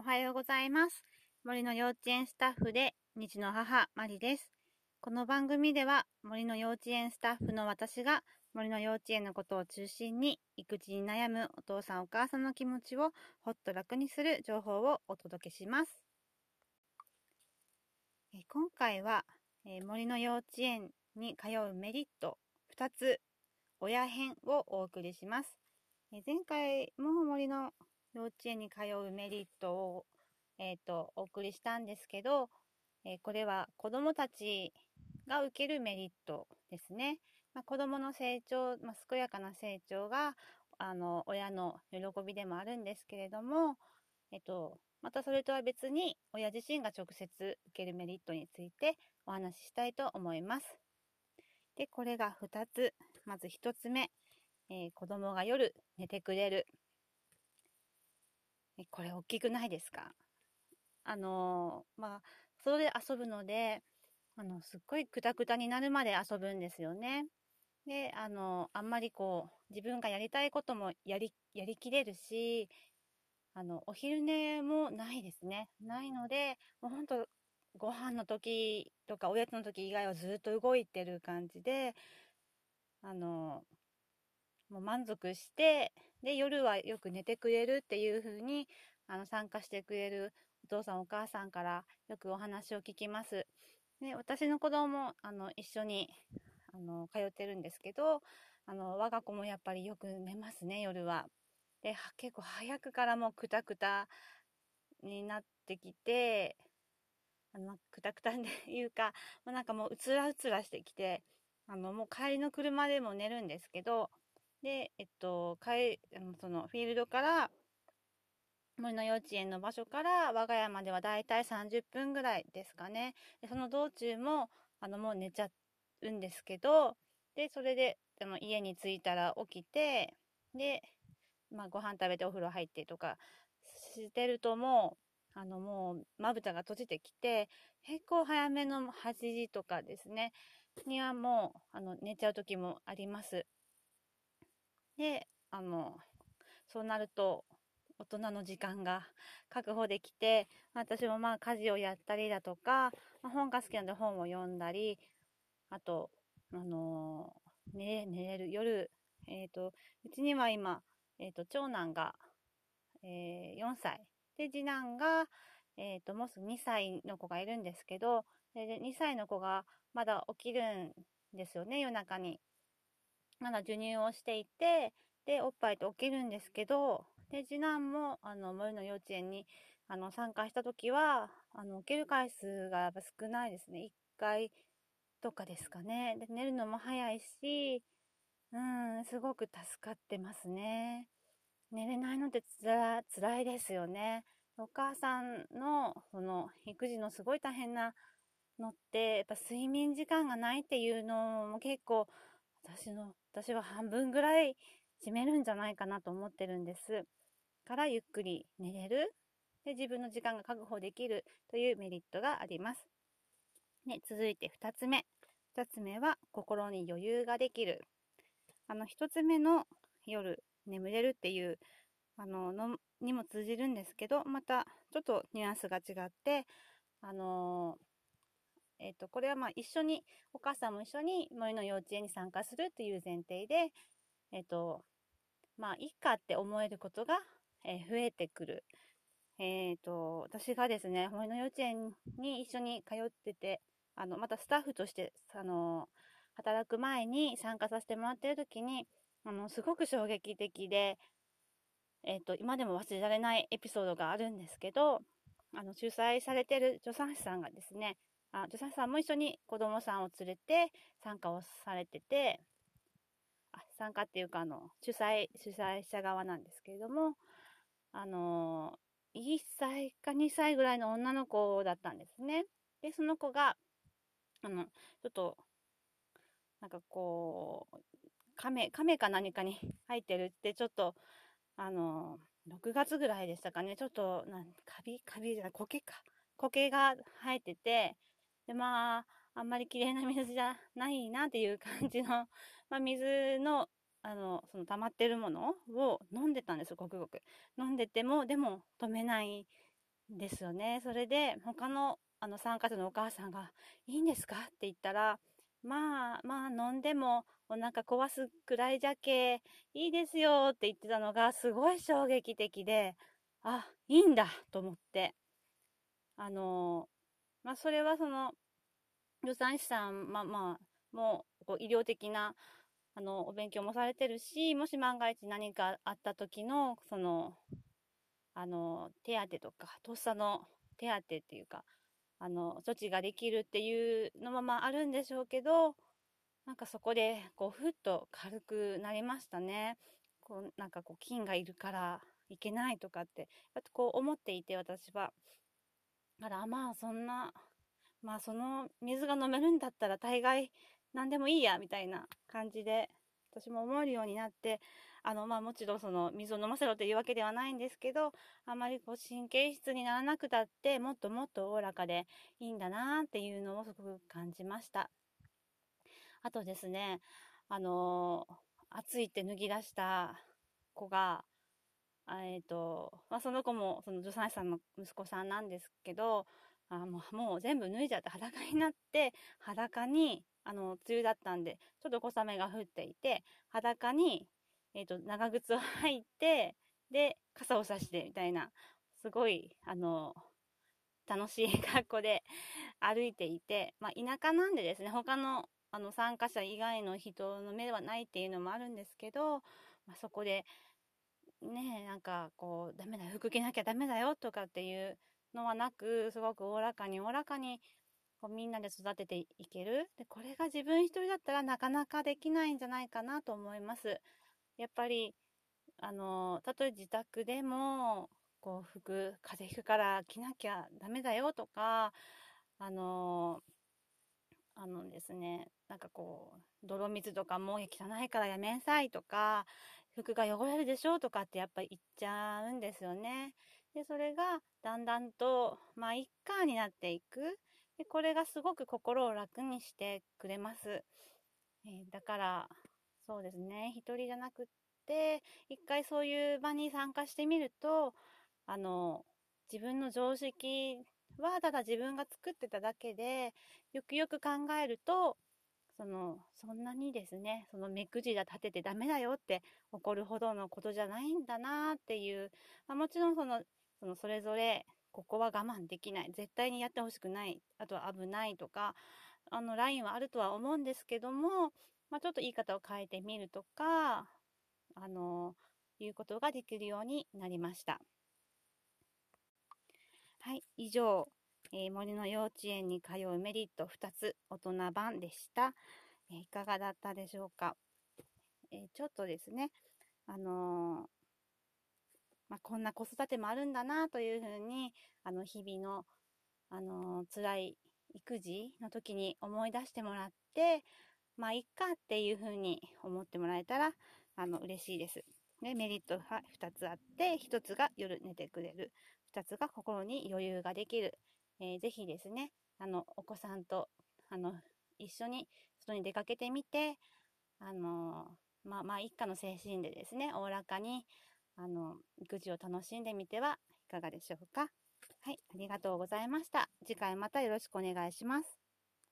おはようございます。森の幼稚園スタッフで2児の母マリです。この番組では森の幼稚園スタッフの私が森の幼稚園のことを中心に育児に悩むお父さんお母さんの気持ちをほっと楽にする情報をお届けします。今回は森の幼稚園に通うメリット2つ親編をお送りします。前回も森の幼稚園に通うメリットを、お送りしたんですけど、これは子どもたちが受けるメリットですね。子どもの成長、健やかな成長が親の喜びでもあるんですけれども、またそれとは別に親自身が直接受けるメリットについてお話ししたいと思います。で、これが2つ。まず1つ目、子どもが夜寝てくれる。これ大きくないですか？それで遊ぶので、すっごいクタクタになるまで遊ぶんですよね。で、あんまり自分がやりたいこともやりきれるし、お昼寝もないですね。ないので、もうほんとご飯の時とかおやつの時以外はずっと動いてる感じで、もう満足して、で、夜はよく寝てくれるっていう風に、参加してくれるお父さんお母さんからよくお話を聞きます。で、私の子供も、一緒に、通ってるんですけど、我が子もやっぱりよく寝ますね、夜は。で、結構早くからもうクタクタになってきて、クタクタっていうか、なんかもううつらうつらしてきて、もう帰りの車でも寝るんですけど、で、フィールドから、森の幼稚園の場所から我が家まではだいたい30分ぐらいですかね。で、その道中も、もう寝ちゃうんですけど、で、それで、家に着いたら起きて、で、ご飯食べてお風呂入ってとかしてるともう、もう、まぶたが閉じてきて、結構早めの8時とかですね、にはもう、寝ちゃう時もあります。で、そうなると、大人の時間が確保できて、私も家事をやったりだとか、本が好きなので本を読んだり、あと、寝れる夜、うちには今、長男が、4歳。で、次男が、もうすぐ2歳の子がいるんですけど、で、2歳の子がまだ起きるんですよね、夜中に。まだ授乳をしていて、で、おっぱいと起きるんですけど、で、次男も、森の幼稚園に、参加したときは、起きる回数がやっぱ少ないですね。1回とかですかね。で、寝るのも早いし、すごく助かってますね。寝れないのって辛いですよね。お母さんの、育児のすごい大変なのって、やっぱ睡眠時間がないっていうのも結構、私は半分ぐらい占めるんじゃないかなと思ってるんです。からゆっくり寝れる。で、自分の時間が確保できるというメリットがあります。ね、続いて2つ目。2つ目は心に余裕ができる。1つ目の夜眠れるっていうにも通じるんですけど、またちょっとニュアンスが違って、これは一緒に、お母さんも一緒に森の幼稚園に参加するという前提で、いいかって思えることが、増えてくる。私がですね、森の幼稚園に一緒に通ってて、またスタッフとして、働く前に参加させてもらっているときに、すごく衝撃的で、今でも忘れられないエピソードがあるんですけど、主催されている助産師さんがですね、助産師さんも一緒に子供さんを連れて参加をされてて、参加っていうか主催者側なんですけれども、1歳か2歳ぐらいの女の子だったんですね。で、その子が、ちょっと、亀か何かに入ってるって、ちょっと、6月ぐらいでしたかね、ちょっと、カビじゃない、苔が生えてて、で、あんまり綺麗な水じゃないなっていう感じの、水の、溜まってるものを飲んでたんですよ、ごくごく。飲んでても、でも止めないですよね。それで他の参加者のお母さんがいいんですかって言ったら、まあ飲んでもお腹壊すくらいじゃけいいですよって言ってたのがすごい衝撃的で、あ、いいんだと思って、それはその助産師さん、もうこう医療的なお勉強もされてるし、もし万が一何かあった時のその手当とかとっさの手当っていうか処置ができるっていうのもあるんでしょうけど、なんかそこでこうふっと軽くなりましたね。こうなんかこう菌がいるからいけないとかってこう思っていて、私はだからそんなその水が飲めるんだったら大概何でもいいやみたいな感じで私も思えるようになって、もちろんその水を飲ませろというわけではないんですけど、あまりこう神経質にならなくたってもっともっとおおらかでいいんだなっていうのをすごく感じました。あとですね、暑いって脱ぎ出した子が、その子もその助産師さんの息子さんなんですけど、もう全部脱いじゃって裸になって、裸に梅雨だったんでちょっと小雨が降っていて、裸に、長靴を履いて、で傘を差してみたいな、すごい楽しい格好で歩いていて、田舎なんでですね、他の参加者以外の人の目はないっていうのもあるんですけど、そこでねなんかこうダメだ服着なきゃダメだよとかっていうのはなく、すごくおおらかにみんなで育てていける。でこれが自分一人だったらなかなかできないんじゃないかなと思います。やっぱりたとえ自宅でもこう服風邪ひくから着なきゃダメだよとか、ですね、なんかこう泥水とかも汚いからやめんさいとか、服が汚れるでしょとかってやっぱり言っちゃうんですよね。でそれがだんだんと一家になっていく。でこれがすごく心を楽にしてくれます。だからそうですね、一人じゃなくって一回そういう場に参加してみると、自分の常識はただ自分が作ってただけで、よくよく考えるとそんなにですね、その目くじら立ててダメだよって怒るほどのことじゃないんだなっていう、もちろんそれぞれここは我慢できない、絶対にやってほしくない、あとは危ないとか、ラインはあるとは思うんですけども、ちょっと言い方を変えてみるとか、いうことができるようになりました。はい、以上、森の幼稚園に通うメリット2つ、大人版でした。いかがだったでしょうか。ちょっとですね、こんな子育てもあるんだなというふうに日々の辛い育児の時に思い出してもらって、いっかっていうふうに思ってもらえたら嬉しいです。でメリットが2つあって、1つが夜寝てくれる、2つが心に余裕ができる。ぜひですねお子さんと一緒に外に出かけてみて、一家の精神でですね、おおらかに育児を楽しんでみてはいかがでしょうか。はい、ありがとうございました。次回またよろしくお願いします。